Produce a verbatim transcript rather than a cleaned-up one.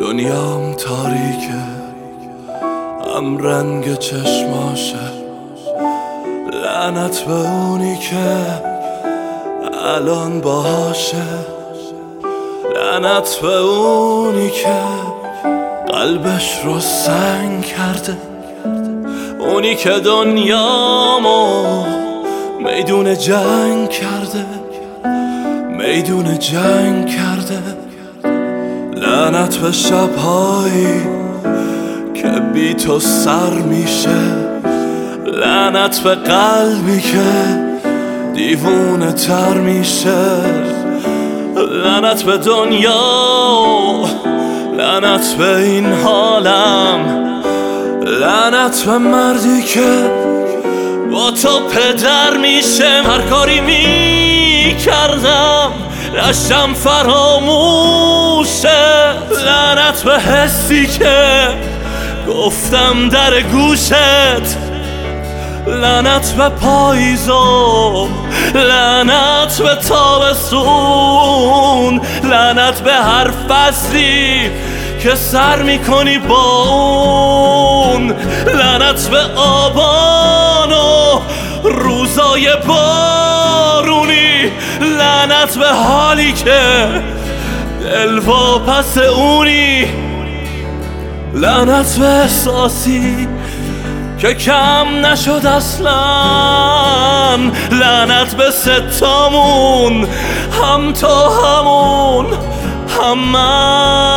دنیام تاریکه، هم رنگ چشماشه، لعنت به اونی که الان باهاشه، لعنت به اونی که قلبش رو سنگ کرده، اونی که دنیامو میدون جنگ کرده، میدون جنگ کرده. لعنت به شبهایی که بی تو سر میشه، لعنت به قلبی که دیوونه تر میشه، لعنت به دنیا، لعنت به این حالم، لعنت به مردی که با تو پدر میشه. هر کاری میکردم داشتم فراموشه، لعنت به حسی که گفتم در گوشت، لعنت به پاییزو، لعنت به تابستون، لعنت به هر فصلی که سر میکنی با اون، لعنت به آبان و روزای بارونی، لعنت به حالی که دل واپس اونی، لعنت به احساسی که کم نشد اصلا، لعنت به ستامون، هم تو همون هم من.